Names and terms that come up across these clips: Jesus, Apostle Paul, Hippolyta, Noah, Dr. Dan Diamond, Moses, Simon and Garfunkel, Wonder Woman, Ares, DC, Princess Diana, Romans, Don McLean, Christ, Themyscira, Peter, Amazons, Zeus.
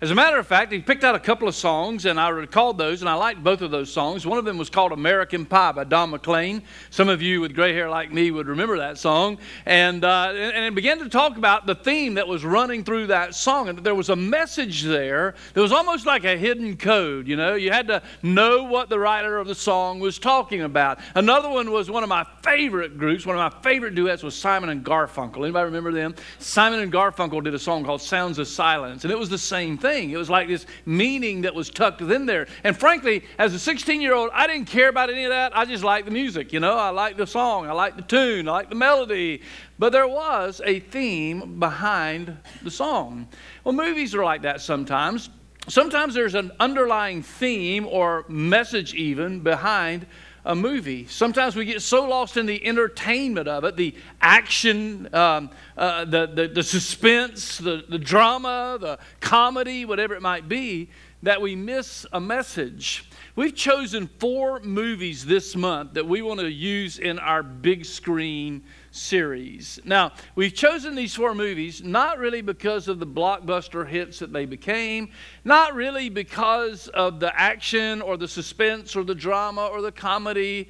As a matter of fact, he picked out a couple of songs, and I recalled those, and I liked both of those songs. One of them was called American Pie by Don McLean. Some of you with gray hair like me would remember that song. And it began to talk about the theme that was running through that song, and there was a message there that was almost like a hidden code, you know. You had to know what the writer of the song was talking about. Another one was one of my favorite groups, one of my favorite duets was Simon and Garfunkel. Anybody remember them? Simon and Garfunkel did a song called Sounds of Silence, and it was the same thing. It was like this meaning that was tucked within there. And frankly, as a 16-year-old, I didn't care about any of that. I just liked the music, you know. I liked the song. I liked the tune. I liked the melody. But there was a theme behind the song. Well, movies are like that sometimes. Sometimes there's an underlying theme or message even behind a movie. Sometimes we get so lost in the entertainment of it, the action, the suspense, the drama, the comedy, whatever it might be, that we miss a message. We've chosen 4 movies this month that we want to use in our big screen series. Now, we've chosen these 4 movies not really because of the blockbuster hits that they became, not really because of the action or the suspense or the drama or the comedy.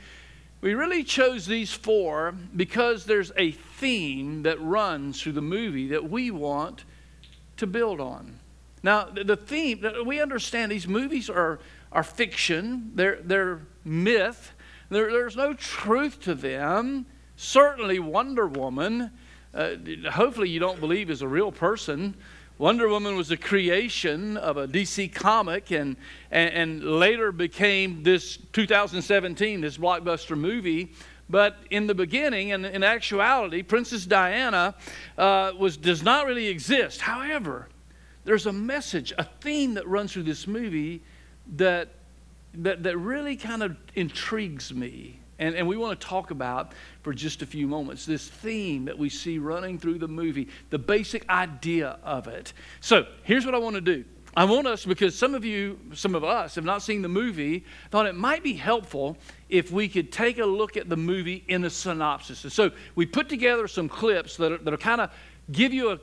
We really chose these 4 because there's a theme that runs through the movie that we want to build on. Now, the theme, we understand these movies are fiction, they're myth, there's no truth to them. Certainly Wonder Woman, hopefully you don't believe is a real person. Wonder Woman was a creation of a DC comic and later became this 2017, this blockbuster movie. But in the beginning, and in actuality, Princess Diana does not really exist. However, there's a message, a theme that runs through this movie that really kind of intrigues me. And we want to talk about for just a few moments this theme that we see running through the movie, the basic idea of it. So here's what I want to do. I want us, because some of us have not seen the movie, thought it might be helpful if we could take a look at the movie in a synopsis. And so we put together some clips that are kind of give you a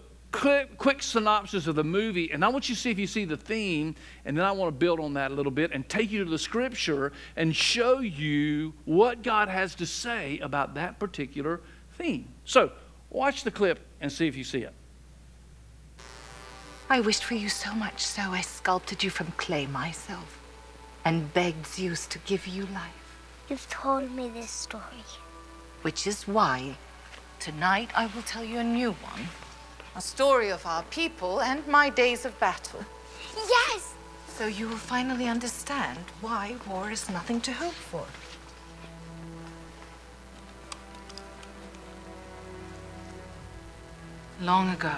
quick synopsis of the movie, and I want you to see if you see the theme, and then I want to build on that a little bit and take you to the scripture and show you what God has to say about that particular theme. So, watch the clip and see if you see it. I wished for you so much, so I sculpted you from clay myself and begged Zeus to give you life. You've told me this story. Which is why tonight I will tell you a new one. A story of our people and my days of battle. Yes! So you will finally understand why war is nothing to hope for. Long ago,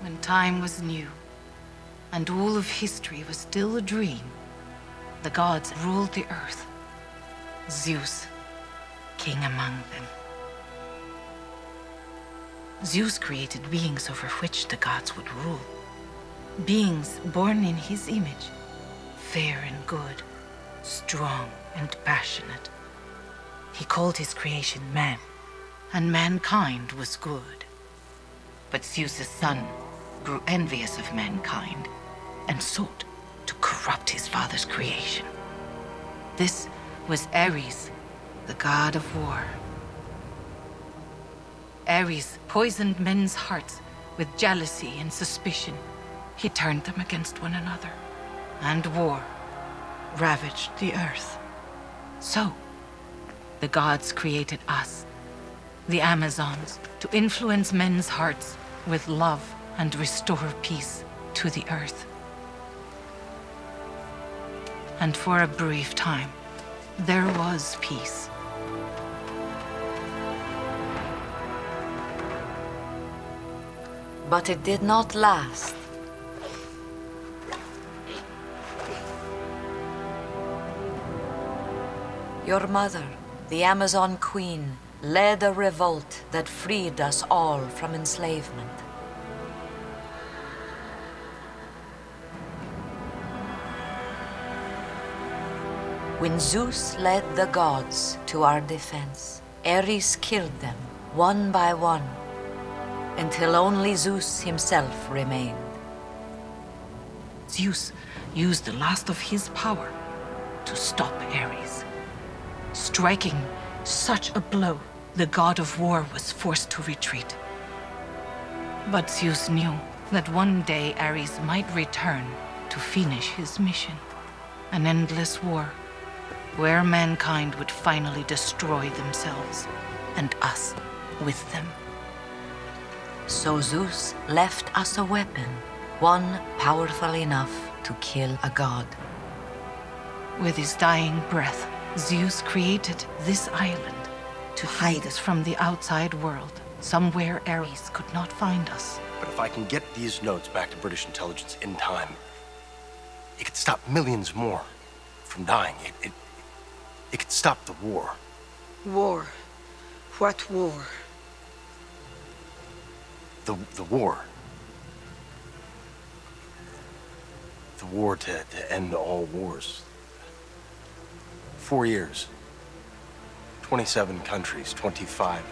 when time was new, and all of history was still a dream, the gods ruled the earth. Zeus, king among them. Zeus created beings over which the gods would rule. Beings born in his image, fair and good, strong and passionate. He called his creation man, and mankind was good. But Zeus's son grew envious of mankind and sought to corrupt his father's creation. This was Ares, the god of war. Ares poisoned men's hearts with jealousy and suspicion. He turned them against one another, and war ravaged the earth. So, the gods created us, the Amazons, to influence men's hearts with love and restore peace to the earth. And for a brief time, there was peace. But it did not last. Your mother, the Amazon queen, led a revolt that freed us all from enslavement. When Zeus led the gods to our defense, Ares killed them, one by one, until only Zeus himself remained. Zeus used the last of his power to stop Ares. Striking such a blow, the god of war was forced to retreat. But Zeus knew that one day Ares might return to finish his mission. An endless war where mankind would finally destroy themselves and us with them. So Zeus left us a weapon, one powerful enough to kill a god. With his dying breath, Zeus created this island to hide us from the outside world, somewhere Ares could not find us. But if I can get these notes back to British intelligence in time, it could stop millions more from dying. It could stop the war. War? What war? The war to end all wars. 4 years, 27 countries, 25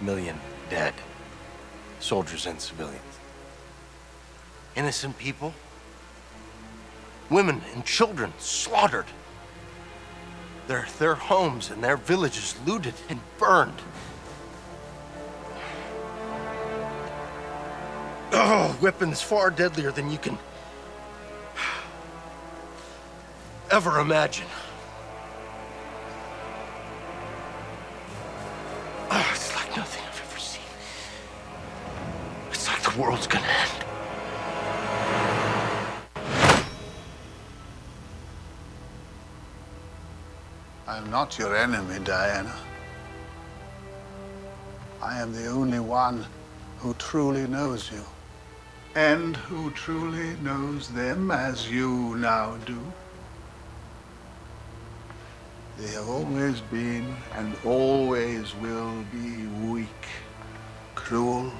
million dead, soldiers and civilians. Innocent people. Women and children slaughtered. Their homes and their villages looted and burned. Oh, weapons far deadlier than you can ever imagine. Oh, it's like nothing I've ever seen. It's like the world's gonna end. I'm not your enemy, Diana. I am the only one who truly knows you, and who truly knows them as you now do. They have always been and always will be weak, cruel,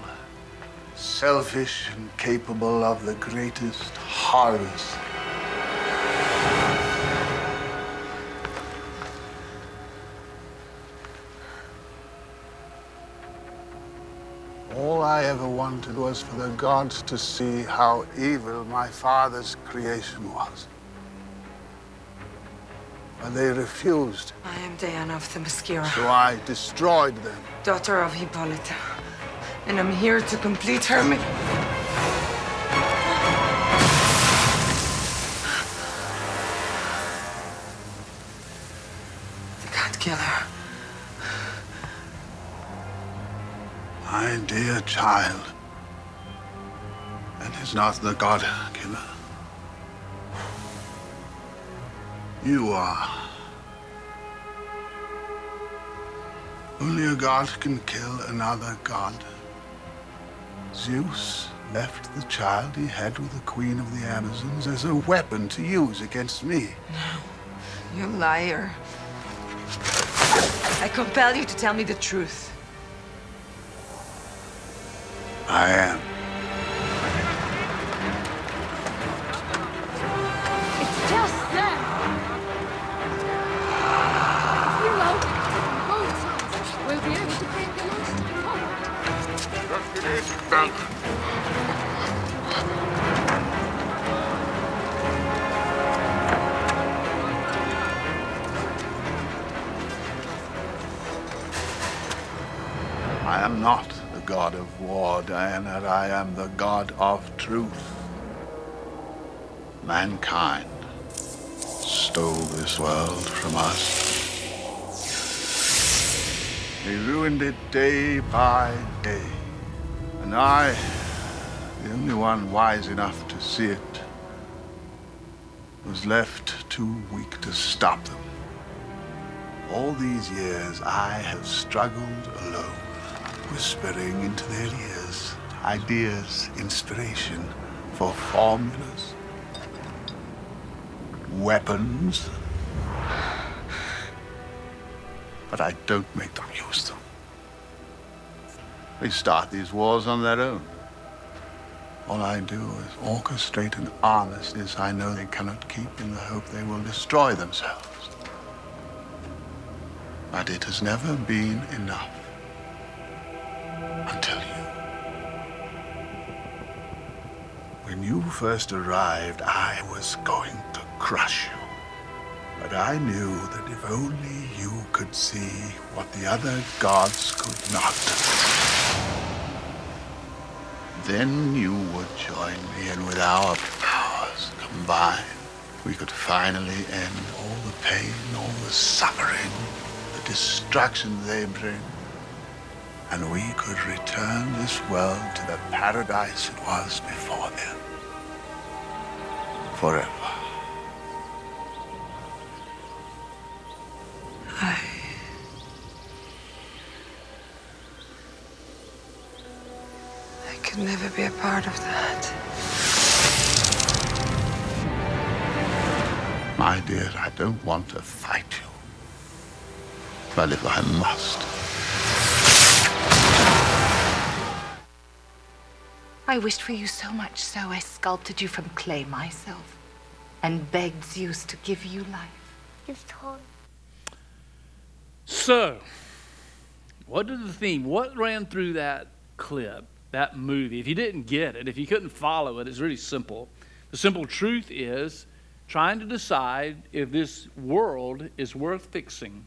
selfish, and capable of the greatest horrors. All I ever wanted was for the gods to see how evil my father's creation was. But they refused. I am Diana of Themyscira. So I destroyed them. Daughter of Hippolyta. And I'm here to complete her mission. The god killer. My dear child. It is not the god killer. You are. Only a god can kill another god. Zeus left the child he had with the queen of the Amazons as a weapon to use against me. No, you liar. I compel you to tell me the truth. I am. I am not the god of war, Diana. I am the god of truth. Mankind stole this world from us. They ruined it day by day. And I, the only one wise enough to see it, was left too weak to stop them. All these years, I have struggled alone, whispering into their ears ideas, inspiration for formulas, weapons. But I don't make them use them. They start these wars on their own. All I do is orchestrate an armistice I know they cannot keep in the hope they will destroy themselves. But it has never been enough. Until you. When you first arrived, I was going to crush you. But I knew that if only you could see what the other gods could not, then you would join me, and with our powers combined, we could finally end all the pain, all the suffering, the destruction they bring, and we could return this world to the paradise it was before them. Forever. I could never be a part of that. My dear, I don't want to fight you. But if I must... I wished for you so much, so I sculpted you from clay myself and begged Zeus to give you life. Just hold. So, what ran through that clip, that movie? If you didn't get it, if you couldn't follow it, it's really simple. The simple truth is trying to decide if this world is worth fixing.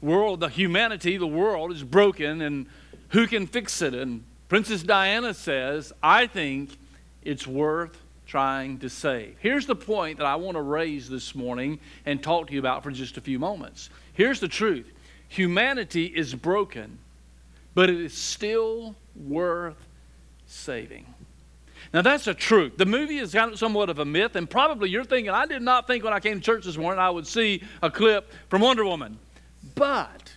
The world is broken, and who can fix it? And Princess Diana says, I think it's worth trying to save. Here's the point that I want to raise this morning and talk to you about for just a few moments. Here's the truth. Humanity is broken, but it is still worth saving. Now, that's a truth. The movie is kind of somewhat of a myth, and probably you're thinking, I did not think when I came to church this morning I would see a clip from Wonder Woman. But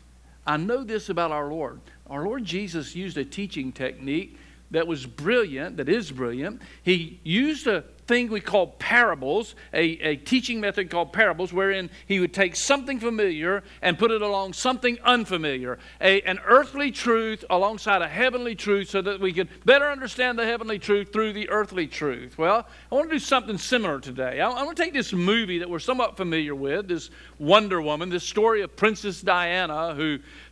I know this about our Lord. Our Lord Jesus used a teaching technique that was brilliant, that is brilliant. He used a thing we call parables, a teaching method called parables, wherein he would take something familiar and put it along something unfamiliar, an earthly truth alongside a heavenly truth so that we could better understand the heavenly truth through the earthly truth. Well, I want to do something similar today. I want to take this movie that we're somewhat familiar with, this Wonder Woman, this story of Princess Diana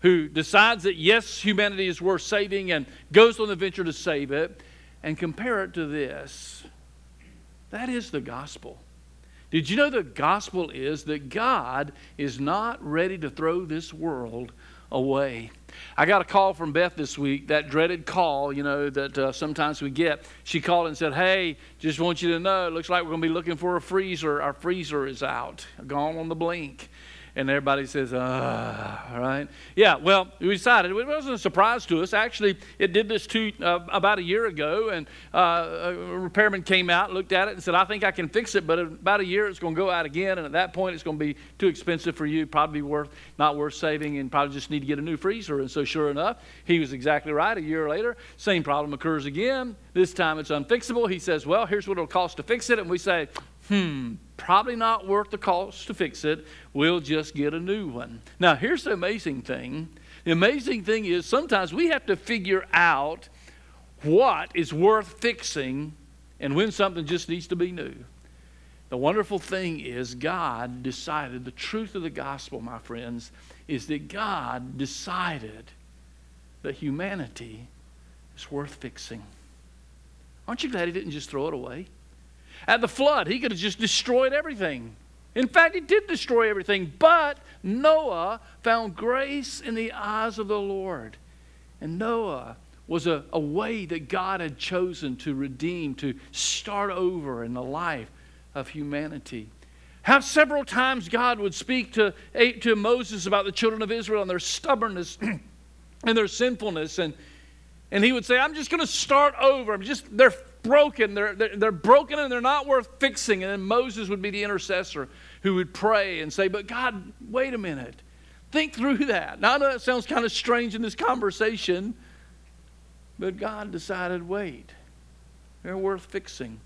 who decides that, yes, humanity is worth saving and goes on an adventure to save it, and compare it to this. That is the gospel. Did you know the gospel is that God is not ready to throw this world away? I got a call from Beth this week, that dreaded call, you know, that sometimes we get. She called and said, hey, just want you to know, it looks like we're going to be looking for a freezer. Our freezer is out, gone on the blink. And everybody says, right? Yeah, well, we decided. It wasn't a surprise to us. Actually, it did this about a year ago, and a repairman came out, looked at it, and said, I think I can fix it, but in about a year it's going to go out again, and at that point it's going to be too expensive for you, probably not worth saving, and probably just need to get a new freezer. And so sure enough, he was exactly right. A year later, same problem occurs again. This time it's unfixable. He says, well, here's what it'll cost to fix it, and we say, probably not worth the cost to fix it. We'll just get a new one. Now, here's the amazing thing. The amazing thing is sometimes we have to figure out what is worth fixing and when something just needs to be new. The wonderful thing is God decided. The truth of the gospel, my friends, is that God decided that humanity is worth fixing. Aren't you glad he didn't just throw it away? At the flood, he could have just destroyed everything. In fact, he did destroy everything, but Noah found grace in the eyes of the Lord. And Noah was a way that God had chosen to redeem, to start over in the life of humanity. How several times God would speak to Moses about the children of Israel and their stubbornness and their sinfulness. And he would say, I'm just going to start over. They're broken. They're broken and they're not worth fixing. And then Moses would be the intercessor who would pray and say, but God, wait a minute. Think through that. Now, I know that sounds kind of strange in this conversation, but God decided, wait, they're worth fixing.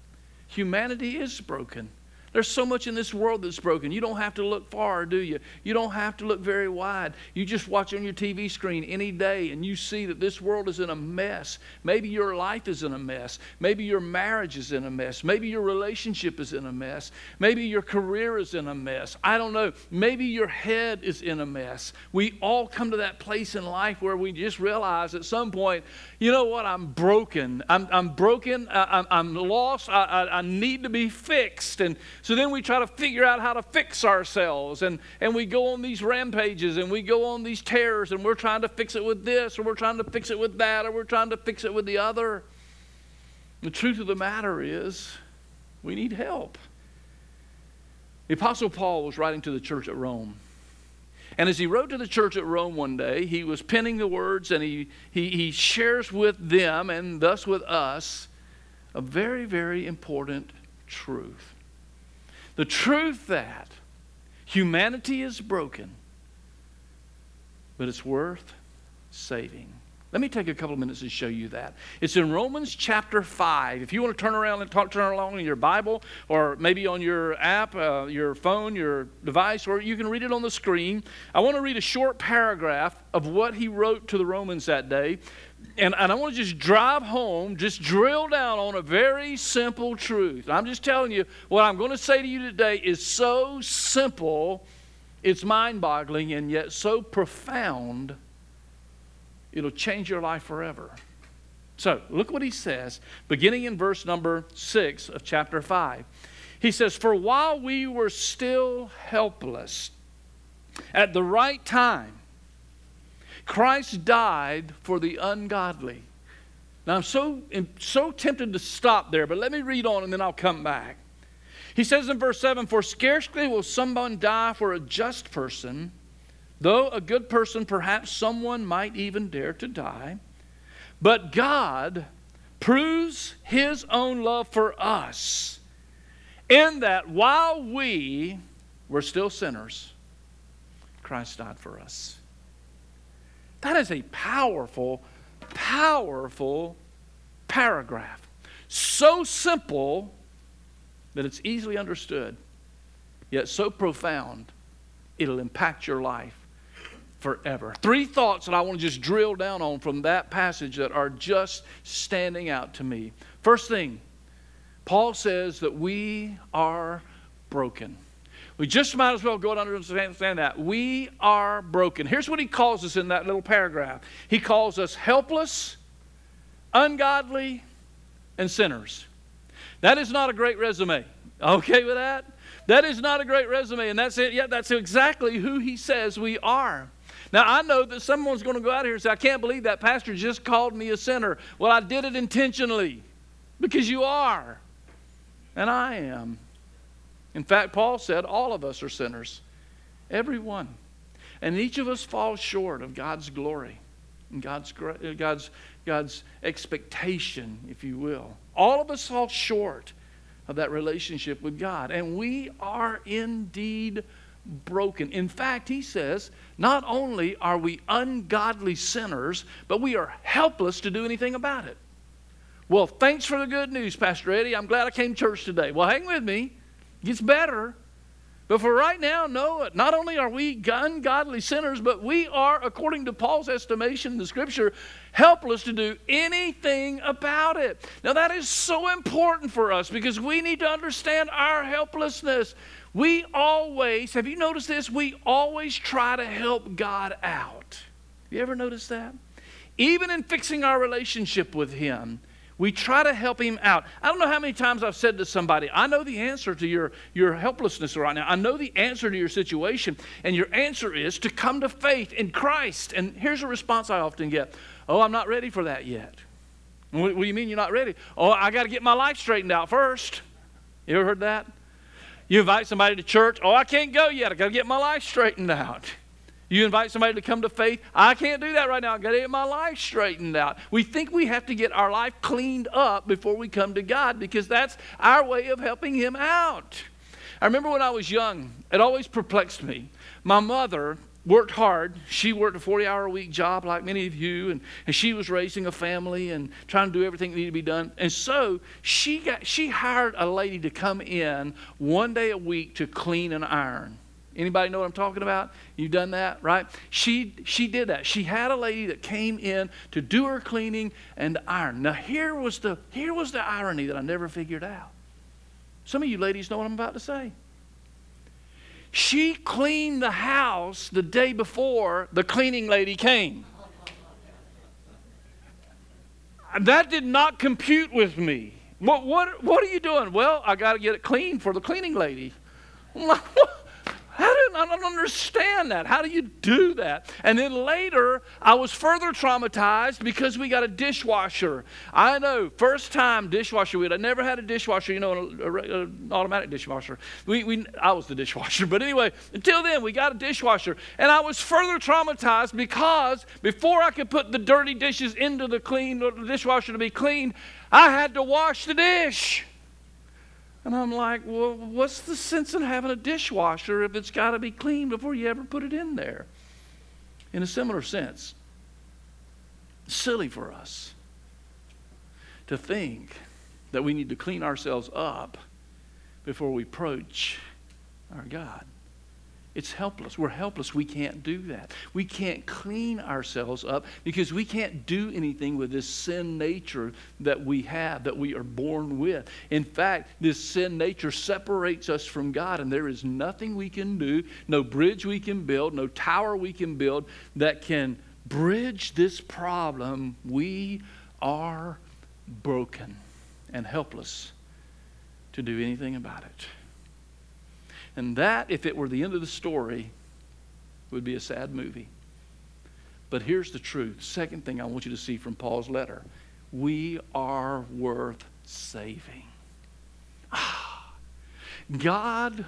Humanity is broken. There's so much in this world that's broken. You don't have to look far, do you? You don't have to look very wide. You just watch on your TV screen any day and you see that this world is in a mess. Maybe your life is in a mess. Maybe your marriage is in a mess. Maybe your relationship is in a mess. Maybe your career is in a mess. I don't know. Maybe your head is in a mess. We all come to that place in life where we just realize at some point, you know what, I'm broken. I'm broken. I'm lost. I need to be fixed. And so then we try to figure out how to fix ourselves. And we go on these rampages and we go on these tears and we're trying to fix it with this or we're trying to fix it with that or we're trying to fix it with the other. The truth of the matter is we need help. The Apostle Paul was writing to the church at Rome. And as he wrote to the church at Rome one day, he was penning the words and he shares with them and thus with us a very, very important truth. The truth that humanity is broken, but it's worth saving. Let me take a couple of minutes to show you that. It's in Romans chapter 5. If you want to turn around and turn along in your Bible or maybe on your app, your phone, your device, or you can read it on the screen. I want to read a short paragraph of what he wrote to the Romans that day. And I want to just drive home, just drill down on a very simple truth. I'm just telling you, what I'm going to say to you today is so simple, it's mind-boggling, and yet so profound. It'll change your life forever. So, look what he says, beginning in verse number 6 of chapter 5. He says, "For while we were still helpless, at the right time, Christ died for the ungodly." Now, I'm so tempted to stop there, but let me read on and then I'll come back. He says in verse 7, "For scarcely will someone die for a just person, though a good person, perhaps someone might even dare to die. But God proves his own love for us in that while we were still sinners, Christ died for us." That is a powerful, powerful paragraph. So simple that it's easily understood, yet so profound it'll impact your life forever. Three thoughts that I want to just drill down on from that passage that are just standing out to me. First thing, Paul says that we are broken. We just might as well go and understand that. We are broken. Here's what he calls us in that little paragraph. He calls us helpless, ungodly, and sinners. That is not a great resume. Okay with that? That is not a great resume, and that's it. Yeah, that's exactly who he says we are. Now, I know that someone's going to go out here and say, "I can't believe that pastor just called me a sinner." Well, I did it intentionally because you are, and I am. In fact, Paul said all of us are sinners, everyone. And each of us falls short of God's glory and God's expectation, if you will. All of us fall short of that relationship with God. And we are indeed broken. In fact, he says, not only are we ungodly sinners, but we are helpless to do anything about it. Well, thanks for the good news, Pastor Eddie. I'm glad I came to church today. Well, hang with me. It gets better. But for right now, no, not only are we ungodly sinners, but we are, according to Paul's estimation in the Scripture, helpless to do anything about it. Now, that is so important for us because we need to understand our helplessness. We always, have you noticed this? We always try to help God out. You ever notice that? Even in fixing our relationship with Him, we try to help him out. I don't know how many times I've said to somebody, "I know the answer to your helplessness right now. I know the answer to your situation." And your answer is to come to faith in Christ. And here's a response I often get. "Oh, I'm not ready for that yet." "What do you mean you're not ready?" "Oh, I got to get my life straightened out first." You ever heard that? You invite somebody to church. "Oh, I can't go yet. I got to get my life straightened out." You invite somebody to come to faith. "I can't do that right now. I've got to get my life straightened out." We think we have to get our life cleaned up before we come to God because that's our way of helping Him out. I remember when I was young, it always perplexed me. My mother worked hard. She worked a 40-hour-a-week job like many of you, and she was raising a family and trying to do everything that needed to be done. And so she hired a lady to come in one day a week to clean and iron. Anybody know what I'm talking about? You've done that, right? She did that. She had a lady that came in to do her cleaning and to iron. Now here was the irony that I never figured out. Some of you ladies know what I'm about to say. She cleaned the house the day before the cleaning lady came. That did not compute with me. What are you doing? Well, I got to get it clean for the cleaning lady. I'm like, I don't understand that. How do you do that? And then later, I was further traumatized because we got a dishwasher. I know, first time dishwasher. I never had a dishwasher, you know, an automatic dishwasher. I was the dishwasher. But anyway, until then, we got a dishwasher. And I was further traumatized because before I could put the dirty dishes into the dishwasher to be cleaned, I had to wash the dish. And I'm like, well, what's the sense in having a dishwasher if it's got to be clean before you ever put it in there? In a similar sense, silly for us to think that we need to clean ourselves up before we approach our God. It's helpless. We're helpless. We can't do that. We can't clean ourselves up because we can't do anything with this sin nature that we have, that we are born with. In fact, this sin nature separates us from God, and there is nothing we can do, no bridge we can build, no tower we can build that can bridge this problem. We are broken and helpless to do anything about it. And that, if it were the end of the story, would be a sad movie. But here's the truth. Second thing I want you to see from Paul's letter. We are worth saving. God,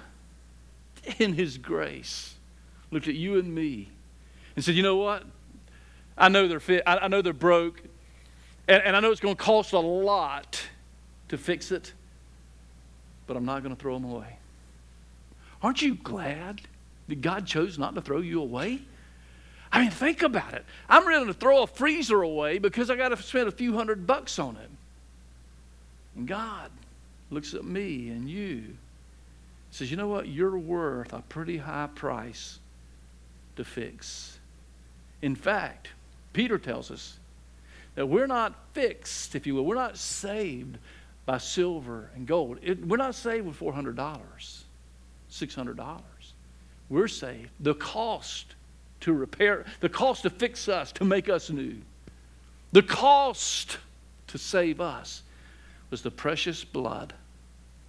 in His grace, looked at you and me and said, you know what? I know they're fit. I know they're broke. And I know it's going to cost a lot to fix it. But I'm not going to throw them away. Aren't you glad that God chose not to throw you away? I mean, think about it. I'm ready to throw a freezer away because I got to spend a few $100s on it. And God looks at me and you and says, you know what? You're worth a pretty high price to fix. In fact, Peter tells us that we're not fixed, if you will. We're not saved by silver and gold. We're not saved with $400. $600. We're saved. The cost to repair, the cost to fix us, to make us new, the cost to save us was the precious blood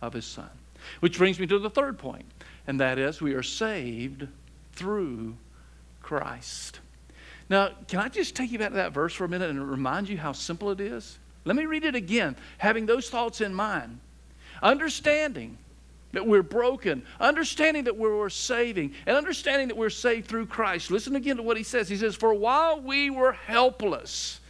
of His Son. Which brings me to the third point, and that is we are saved through Christ. Now, can I just take you back to that verse for a minute and remind you how simple it is? Let me read it again, having those thoughts in mind. Understanding that we're broken, understanding that we're saving, and understanding that we're saved through Christ. Listen again to what he says. He says, for while we were helpless,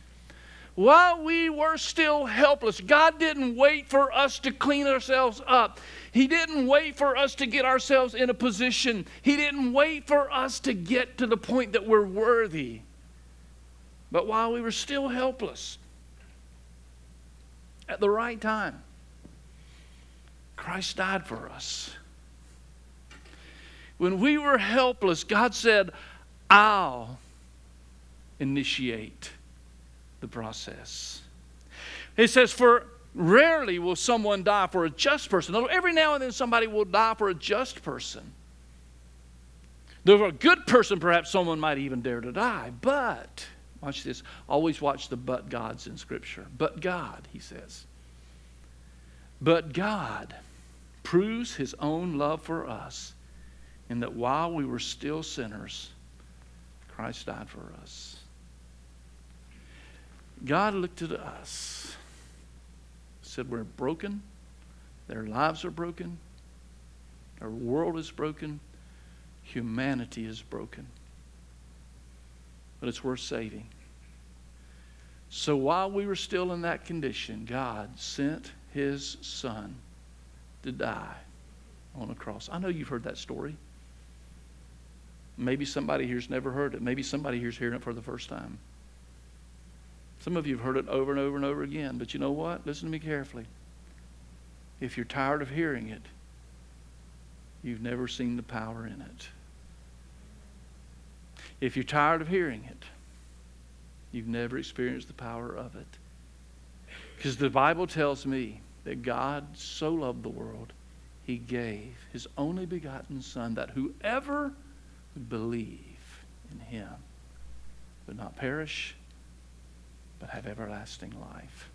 while we were still helpless, God didn't wait for us to clean ourselves up. He didn't wait for us to get ourselves in a position. He didn't wait for us to get to the point that we're worthy. But while we were still helpless, at the right time, Christ died for us. When we were helpless, God said, I'll initiate the process. It says, for rarely will someone die for a just person. Every now and then somebody will die for a just person. Though for a good person, perhaps someone might even dare to die. But, watch this, always watch the but gods in Scripture. But God, he says. But God proves His own love for us in that while we were still sinners, Christ died for us. God looked at us, said we're broken, their lives are broken, our world is broken, humanity is broken, but it's worth saving. So while we were still in that condition, God sent His Son to die on a cross. I know you've heard that story. Maybe somebody here's never heard it. Maybe somebody here's hearing it for the first time. Some of you have heard it over and over and over again. But you know what? Listen to me carefully. If you're tired of hearing it, you've never seen the power in it. If you're tired of hearing it, you've never experienced the power of it. Because the Bible tells me that God so loved the world, He gave His only begotten Son, that whoever would believe in Him would not perish, but have everlasting life.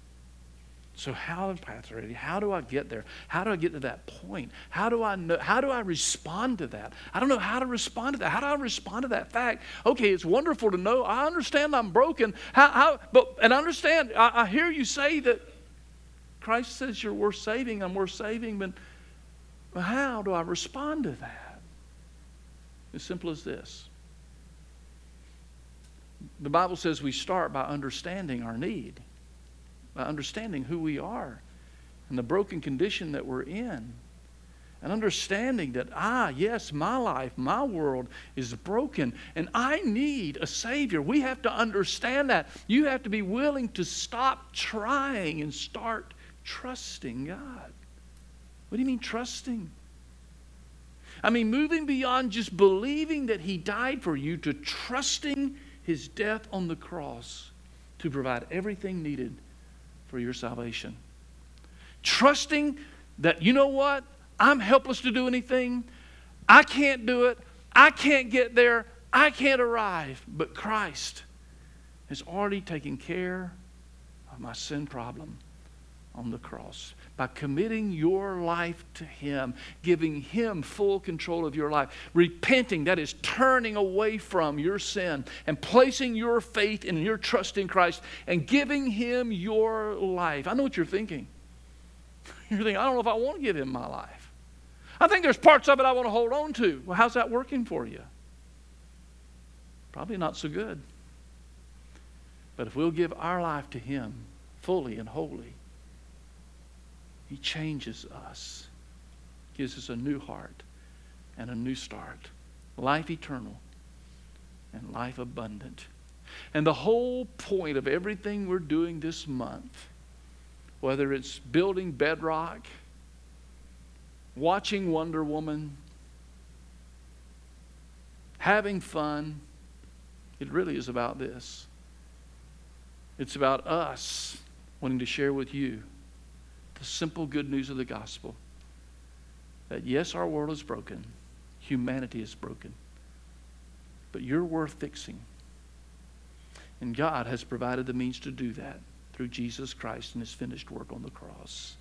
So how do I get there? How do I get to that point? How do I know? How do I respond to that? I don't know how to respond to that. How do I respond to that fact? Okay, it's wonderful to know. I understand I'm broken. But I understand. I hear you say that Christ says you're worth saving. I'm worth saving. But how do I respond to that? As simple as this. The Bible says we start by understanding our need, by understanding who we are and the broken condition that we're in, and understanding that, yes, my life, my world is broken, and I need a Savior. We have to understand that. You have to be willing to stop trying and start trusting God. What do you mean trusting? I mean moving beyond just believing that He died for you to trusting His death on the cross to provide everything needed for your salvation. Trusting that, you know what? I'm helpless to do anything. I can't do it. I can't get there. I can't arrive. But Christ has already taken care of my sin problem on the cross by committing your life to Him, giving Him full control of your life, repenting, that is turning away from your sin and placing your faith and your trust in Christ and giving Him your life. I know what you're thinking. You're thinking, I don't know if I want to give Him my life. I think there's parts of it I want to hold on to. Well, how's that working for you? Probably not so good. But if we'll give our life to Him fully and wholly, He changes us, gives us a new heart and a new start, life eternal and life abundant. And the whole point of everything we're doing this month, whether it's building Bedrock, watching Wonder Woman, having fun, it really is about this. It's about us wanting to share with you the simple good news of the gospel. That yes, our world is broken. Humanity is broken. But you're worth fixing. And God has provided the means to do that through Jesus Christ and His finished work on the cross.